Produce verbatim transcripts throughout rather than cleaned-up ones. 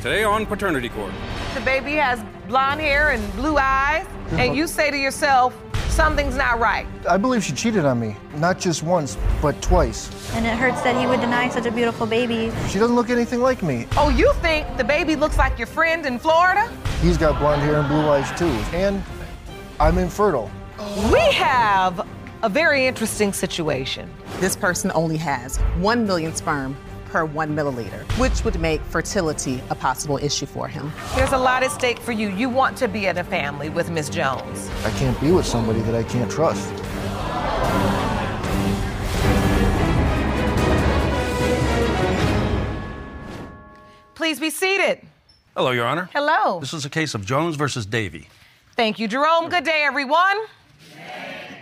Today on Paternity Court. The baby has blonde hair and blue eyes, and you say to yourself, something's not right. I believe she cheated on me, not just once, but twice. And it hurts that he would deny such a beautiful baby. She doesn't look anything like me. Oh, you think the baby looks like your friend in Florida? He's got blonde hair and blue eyes, too, and I'm infertile. We have a very interesting situation. This person only has one million sperm per one milliliter, which would make fertility a possible issue for him. There's a lot at stake for you. You want to be in a family with Miss Jones. I can't be with somebody that I can't trust. Please be seated. Hello, Your Honor. Hello. This is a case of Jones versus Davey. Thank you, Jerome. Good day, everyone.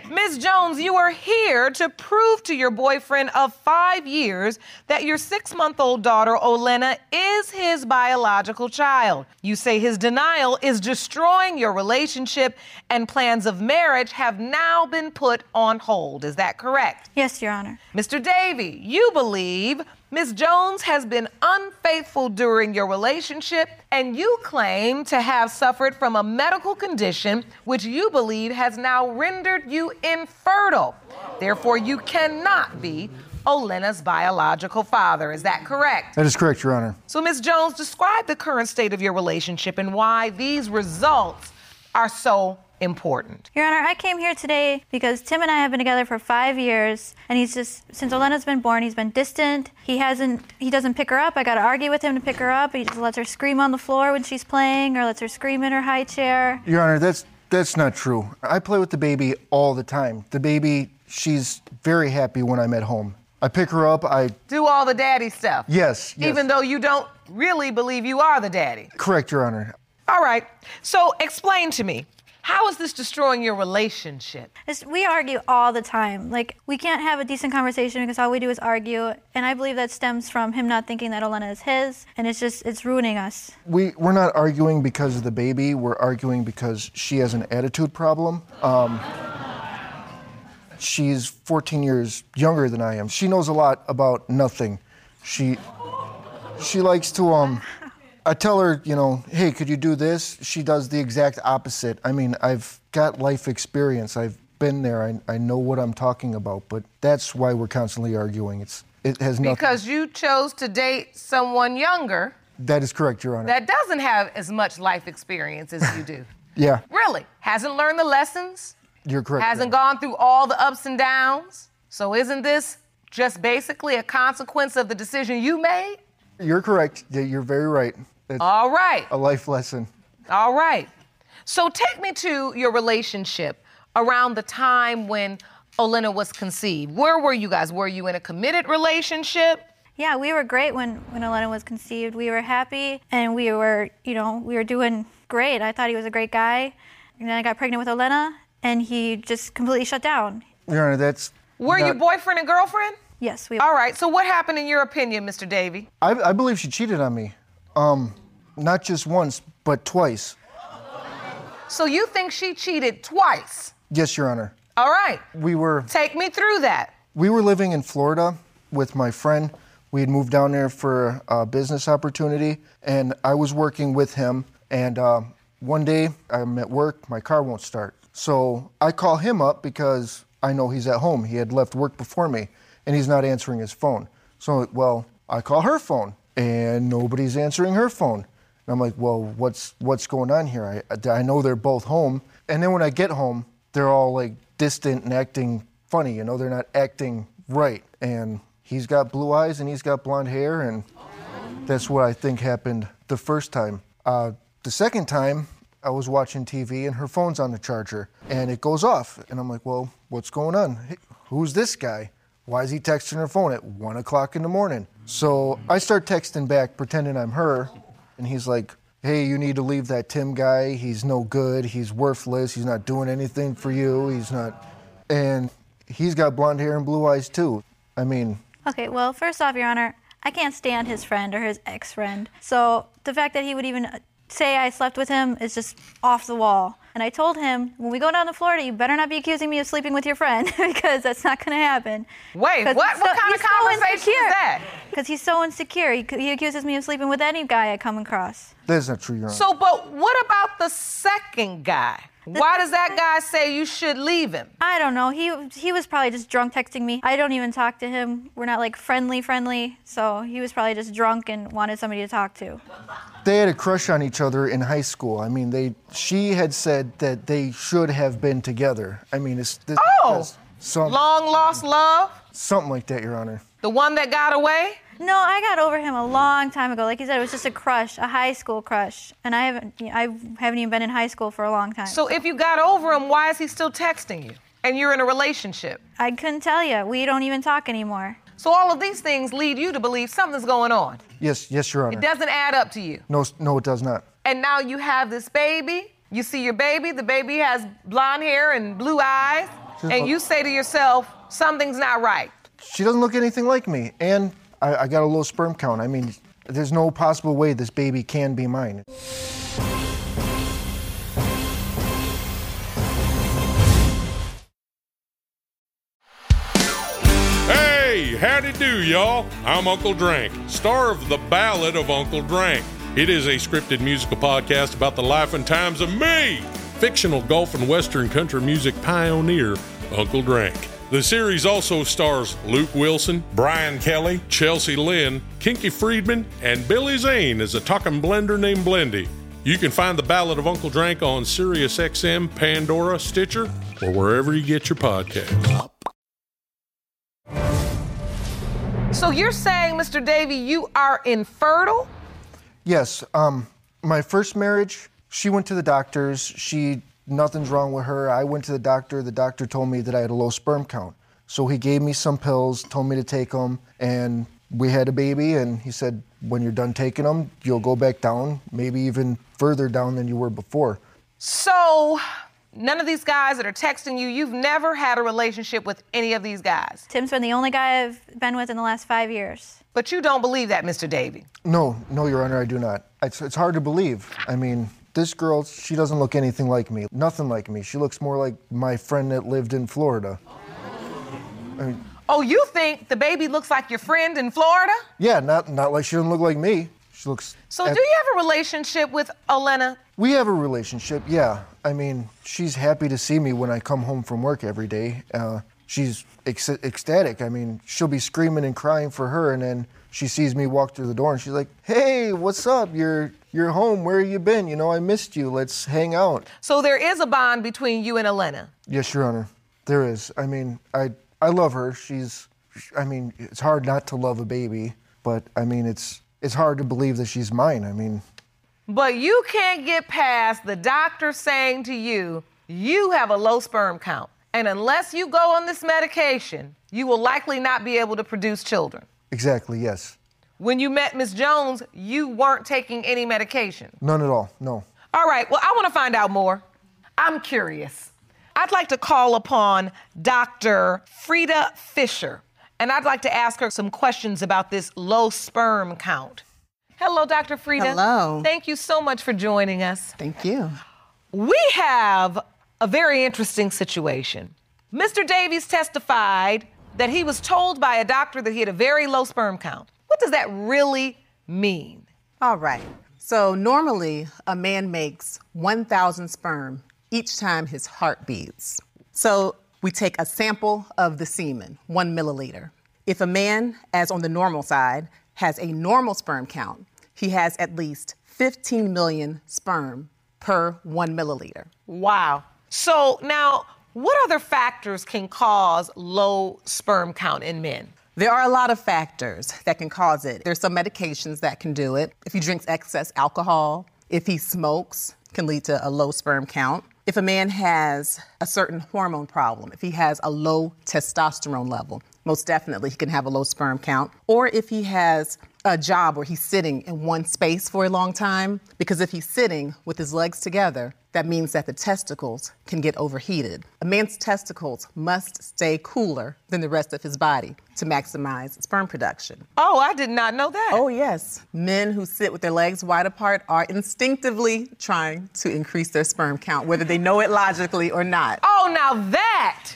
Miz Jones, you are here to prove to your boyfriend of five years that your six-month-old daughter, Olenna, is his biological child. You say his denial is destroying your relationship and plans of marriage have now been put on hold. Is that correct? Yes, Your Honor. Mister Davey, you believe Miz Jones has been unfaithful during your relationship, and you claim to have suffered from a medical condition which you believe has now rendered you infertile. Therefore, you cannot be Olenna's biological father. Is that correct? That is correct, Your Honor. So, Miz Jones, describe the current state of your relationship and why these results are so important. Your Honor, I came here today because Tim and I have been together for five years, and he's just, since Olenna's been born, he's been distant. He hasn't, he doesn't pick her up. I got to argue with him to pick her up. He just lets her scream on the floor when she's playing, or lets her scream in her high chair. Your Honor, that's that's not true. I play with the baby all the time. The baby, she's very happy when I'm at home. I pick her up. I do all the daddy stuff. Yes. yes. Even though you don't really believe you are the daddy. Correct, Your Honor. All right. So explain to me. How is this destroying your relationship? It's, we argue all the time. Like, we can't have a decent conversation because all we do is argue. And I believe that stems from him not thinking that Olenna is his. And it's just, it's ruining us. We, we're not arguing because of the baby. We're arguing because she has an attitude problem. Um, she's fourteen years younger than I am. She knows a lot about nothing. She, she likes to, um... I tell her, you know, hey, could you do this? She does the exact opposite. I mean, I've got life experience. I've been there. I, I know what I'm talking about, but that's why we're constantly arguing. It's It has nothing... Because you chose to date someone younger. That is correct, Your Honor. That doesn't have as much life experience as you do. Yeah. Really? Hasn't learned the lessons? You're correct. Hasn't gone through all the ups and downs? So isn't this just basically a consequence of the decision you made? You're correct. Yeah, you're very right. That's all right. A life lesson. All right. So take me to your relationship around the time when Olenna was conceived. Where were you guys? Were you in a committed relationship? Yeah, we were great when, when Olenna was conceived. We were happy and we were, you know, we were doing great. I thought he was a great guy. And then I got pregnant with Olenna and he just completely shut down. Your Honor, that's... Were not... you boyfriend and girlfriend? Yes, we were. All right, so what happened in your opinion, Mister Davey? I, I believe she cheated on me. Um, not just once, but twice. So you think she cheated twice? Yes, Your Honor. All right. We were... Take me through that. We were living in Florida with my friend. We had moved down there for a business opportunity, and I was working with him. And uh, one day, I'm at work, my car won't start. So I call him up because I know he's at home. He had left work before me. And he's not answering his phone. So, well, I call her phone, and nobody's answering her phone. And I'm like, well, what's what's going on here? I, I know they're both home. And then when I get home, they're all, like, distant and acting funny. You know, they're not acting right. And he's got blue eyes, and he's got blonde hair, and that's what I think happened the first time. Uh, the second time, I was watching T V and her phone's on the charger and it goes off. And I'm like, well, what's going on? Hey, who's this guy? Why is he texting her phone at one o'clock in the morning? So I start texting back, pretending I'm her. And he's like, hey, you need to leave that Tim guy. He's no good. He's worthless. He's not doing anything for you. He's not. And he's got blonde hair and blue eyes too. I mean. Okay, well, first off, Your Honor, I can't stand his friend or his ex-friend. So the fact that he would even say I slept with him is just off the wall. And I told him, when we go down to Florida, you better not be accusing me of sleeping with your friend because that's not going to happen. Wait, what? What so, kind of conversation so is that? Because he's so insecure. He, he accuses me of sleeping with any guy I come across. That's not true, Your Honor. So, but what about the second guy? The Why does that guy say you should leave him? I don't know. He he was probably just drunk texting me. I don't even talk to him. We're not, like, friendly, friendly. So he was probably just drunk and wanted somebody to talk to. They had a crush on each other in high school. I mean, they she had said that they should have been together. I mean, it's... This, oh! Some, long-lost love? Something like that, Your Honor. The one that got away? No, I got over him a long time ago. Like you said, it was just a crush, a high school crush. And I haven't I haven't even been in high school for a long time. So, so if you got over him, why is he still texting you? And you're in a relationship? I couldn't tell you. We don't even talk anymore. So all of these things lead you to believe something's going on. Yes, yes, Your Honor. It doesn't add up to you. No, no, it does not. And now you have this baby. You see your baby. The baby has blonde hair and blue eyes. She's and a... you say to yourself, something's not right. She doesn't look anything like me. And... I, I got a low sperm count. I mean, there's no possible way this baby can be mine. Hey, howdy do, y'all. I'm Uncle Drank, star of The Ballad of Uncle Drank. It is a scripted musical podcast about the life and times of me, fictional golf and Western country music pioneer, Uncle Drank. The series also stars Luke Wilson, Brian Kelly, Chelsea Lynn, Kinky Friedman, and Billy Zane as a talking blender named Blendy. You can find The Ballad of Uncle Drank on SiriusXM, Pandora, Stitcher, or wherever you get your podcasts. So you're saying, Mister Davey, you are infertile? Yes. Um, my first marriage, she went to the doctors. She... Nothing's wrong with her. I went to the doctor. The doctor told me that I had a low sperm count. So he gave me some pills, told me to take them, and we had a baby. And he said, when you're done taking them, you'll go back down, maybe even further down than you were before. So none of these guys that are texting you, you've never had a relationship with any of these guys? Tim's been the only guy I've been with in the last five years. But you don't believe that, Mister Davey? No, no, Your Honor, I do not. It's, it's hard to believe. I mean... This girl, she doesn't look anything like me. Nothing like me. She looks more like my friend that lived in Florida. I mean, oh, you think the baby looks like your friend in Florida? Yeah, not not like she doesn't look like me. She looks... So at, do you have a relationship with Elena? We have a relationship, yeah. I mean, she's happy to see me when I come home from work every day. Uh, she's ex- ecstatic. I mean, she'll be screaming and crying for her, and then she sees me walk through the door, and she's like, hey, what's up? You're... You're home. Where you been? You know, I missed you. Let's hang out. So there is a bond between you and Elena? Yes, Your Honor. There is. I mean, I I love her. She's, I mean, it's hard not to love a baby, but, I mean, it's it's hard to believe that she's mine. I mean... But you can't get past the doctor saying to you, you have a low sperm count, and unless you go on this medication, you will likely not be able to produce children. Exactly, yes. When you met Miss Jones, you weren't taking any medication? None at all, no. All right, well, I want to find out more. I'm curious. I'd like to call upon Doctor Frieda Fisher, and I'd like to ask her some questions about this low sperm count. Hello, Doctor Frieda. Hello. Thank you so much for joining us. Thank you. We have a very interesting situation. Mister Davies testified that he was told by a doctor that he had a very low sperm count. What does that really mean? All right. So normally a man makes one thousand sperm each time his heart beats. So we take a sample of the semen, one milliliter. If a man, as on the normal side, has a normal sperm count, he has at least fifteen million sperm per one milliliter. Wow. So now, what other factors can cause low sperm count in men? There are a lot of factors that can cause it. There's some medications that can do it. If he drinks excess alcohol, if he smokes, can lead to a low sperm count. If a man has a certain hormone problem, if he has a low testosterone level, most definitely he can have a low sperm count. Or if he has a job where he's sitting in one space for a long time, because if he's sitting with his legs together, that means that the testicles can get overheated. A man's testicles must stay cooler than the rest of his body to maximize sperm production. Oh, I did not know that. Oh, yes. Men who sit with their legs wide apart are instinctively trying to increase their sperm count, whether they know it logically or not. Oh, now that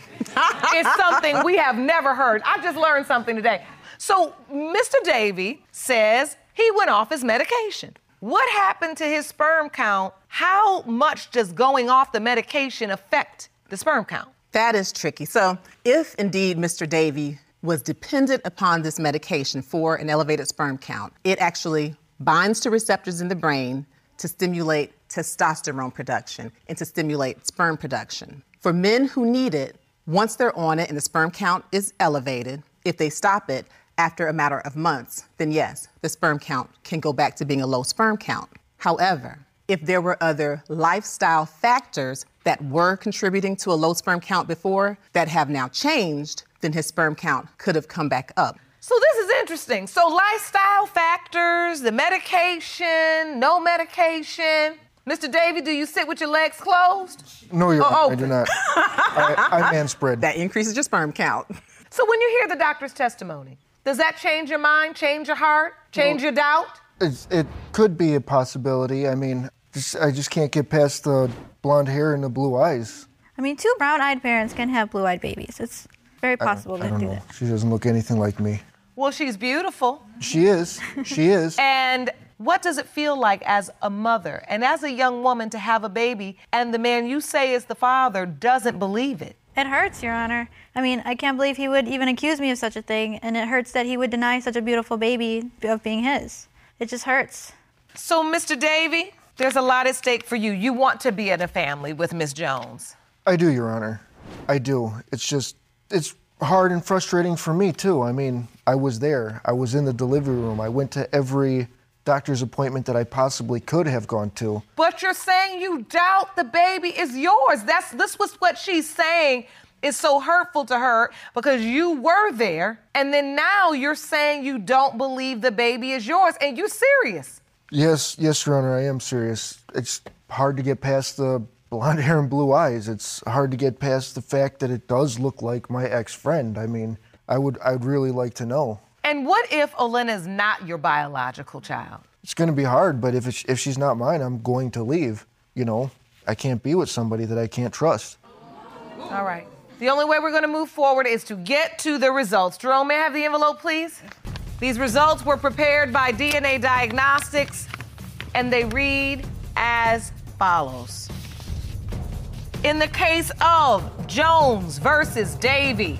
is something we have never heard. I just learned something today. So Mister Davey says he went off his medication. What happened to his sperm count? How much does going off the medication affect the sperm count? That is tricky. So if indeed Mister Davey was dependent upon this medication for an elevated sperm count, it actually binds to receptors in the brain to stimulate testosterone production and to stimulate sperm production. For men who need it, once they're on it and the sperm count is elevated, if they stop it after a matter of months, then yes, the sperm count can go back to being a low sperm count. However, if there were other lifestyle factors that were contributing to a low sperm count before that have now changed, then his sperm count could have come back up. So this is interesting. So lifestyle factors, the medication, no medication. Mister Davey, do you sit with your legs closed? No, Your Honor, I do not. I, I man spread. That increases your sperm count. So when you hear the doctor's testimony, does that change your mind, change your heart, change well, your doubt? It's, it could be a possibility. I mean, just, I just can't get past the blonde hair and the blue eyes. I mean, two brown-eyed parents can have blue-eyed babies. It's very possible to do know. that. She doesn't look anything like me. Well, she's beautiful. She is. She is. And what does it feel like as a mother and as a young woman to have a baby and the man you say is the father doesn't believe it? It hurts, Your Honor. I mean, I can't believe he would even accuse me of such a thing, and it hurts that he would deny such a beautiful baby of being his. It just hurts. So, Mister Davey, there's a lot at stake for you. You want to be in a family with Miss Jones. I do, Your Honor. I do. It's just, it's hard and frustrating for me, too. I mean, I was there. I was in the delivery room. I went to every doctor's appointment that I possibly could have gone to. But you're saying you doubt the baby is yours. That's this was what she's saying is so hurtful to her because you were there, and then now you're saying you don't believe the baby is yours, and you're serious. Yes, yes, Your Honor, I am serious. It's hard to get past the blonde hair and blue eyes. It's hard to get past the fact that it does look like my ex-friend. I mean, I would, I'd really like to know. And what if Olena's not your biological child? It's going to be hard, but if it's, if she's not mine, I'm going to leave. You know, I can't be with somebody that I can't trust. All right. The only way we're going to move forward is to get to the results. Jerome, may I have the envelope, please? These results were prepared by D N A Diagnostics, and they read as follows. In the case of Jones versus Davey,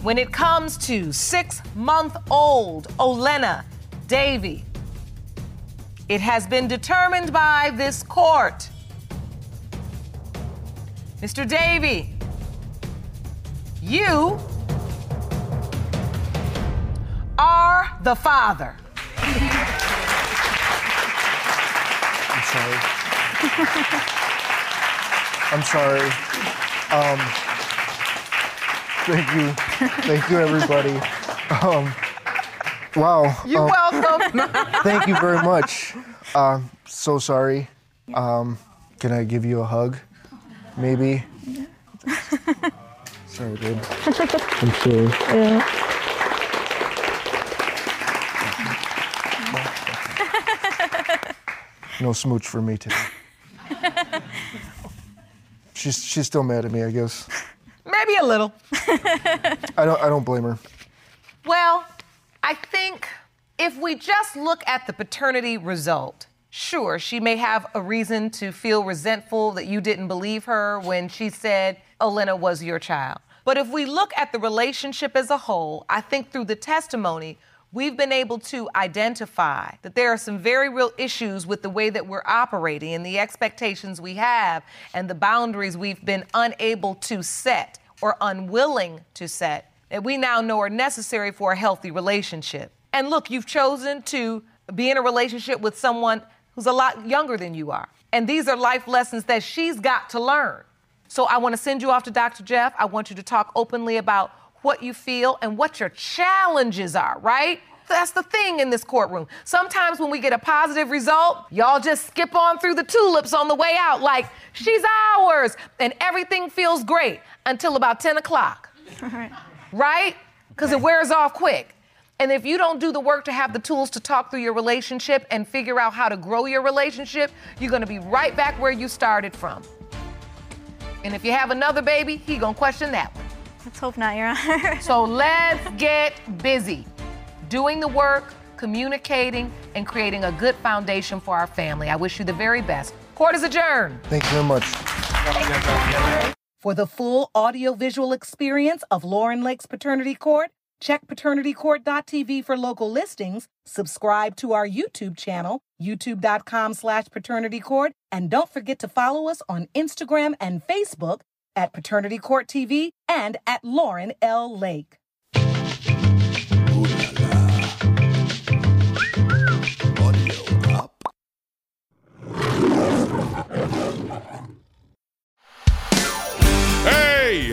When it comes to six-month-old Olena Davey, it has been determined by this court. Mister Davey, you are the father. I'm sorry. I'm sorry. Um, thank you. Thank you, everybody. Um, wow. You're um, welcome. Thank you very much. Uh, so sorry. Um, can I give you a hug? Maybe? Yeah. Sorry, babe. I'm sorry. Yeah. No smooch for me today. She's, she's still mad at me, I guess. Maybe a little. I don't. I don't blame her. Well, I think if we just look at the paternity result, sure, she may have a reason to feel resentful that you didn't believe her when she said Elena was your child. But if we look at the relationship as a whole, I think through the testimony, we've been able to identify that there are some very real issues with the way that we're operating and the expectations we have and the boundaries we've been unable to set or unwilling to set that we now know are necessary for a healthy relationship. And look, you've chosen to be in a relationship with someone who's a lot younger than you are. And these are life lessons that she's got to learn. So I want to send you off to Doctor Jeff. I want you to talk openly about what you feel and what your challenges are, right? That's the thing in this courtroom. Sometimes when we get a positive result, y'all just skip on through the tulips on the way out like, she's ours, and everything feels great until about ten o'clock, right? Because it wears off quick. And if you don't do the work to have the tools to talk through your relationship and figure out how to grow your relationship, you're going to be right back where you started from. And if you have another baby, he gonna question that one. Let's hope not, Your Honor. So let's get busy doing the work, communicating, and creating a good foundation for our family. I wish you the very best. Court is adjourned. Thank you very much. You. For the full audiovisual experience of Lauren Lake's Paternity Court, check paternity court dot t v for local listings, subscribe to our YouTube channel, youtube dot com slash paternity court, and don't forget to follow us on Instagram and Facebook at Paternity Court T V and at Lauren L. Lake. Hey,